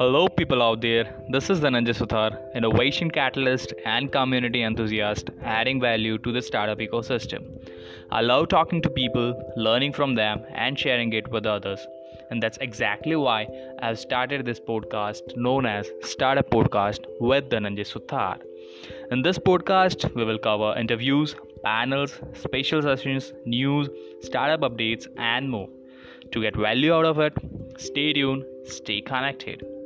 Hello people out there, this is Dananjay Suthar, innovation catalyst and community enthusiast adding value to the startup ecosystem. I love talking to people, learning from them and sharing it with others. And that's exactly why I have started this podcast known as Startup Podcast with Dananjay Suthar. In this podcast, we will cover interviews, panels, special sessions, news, startup updates and more. To get value out of it, stay tuned, stay connected.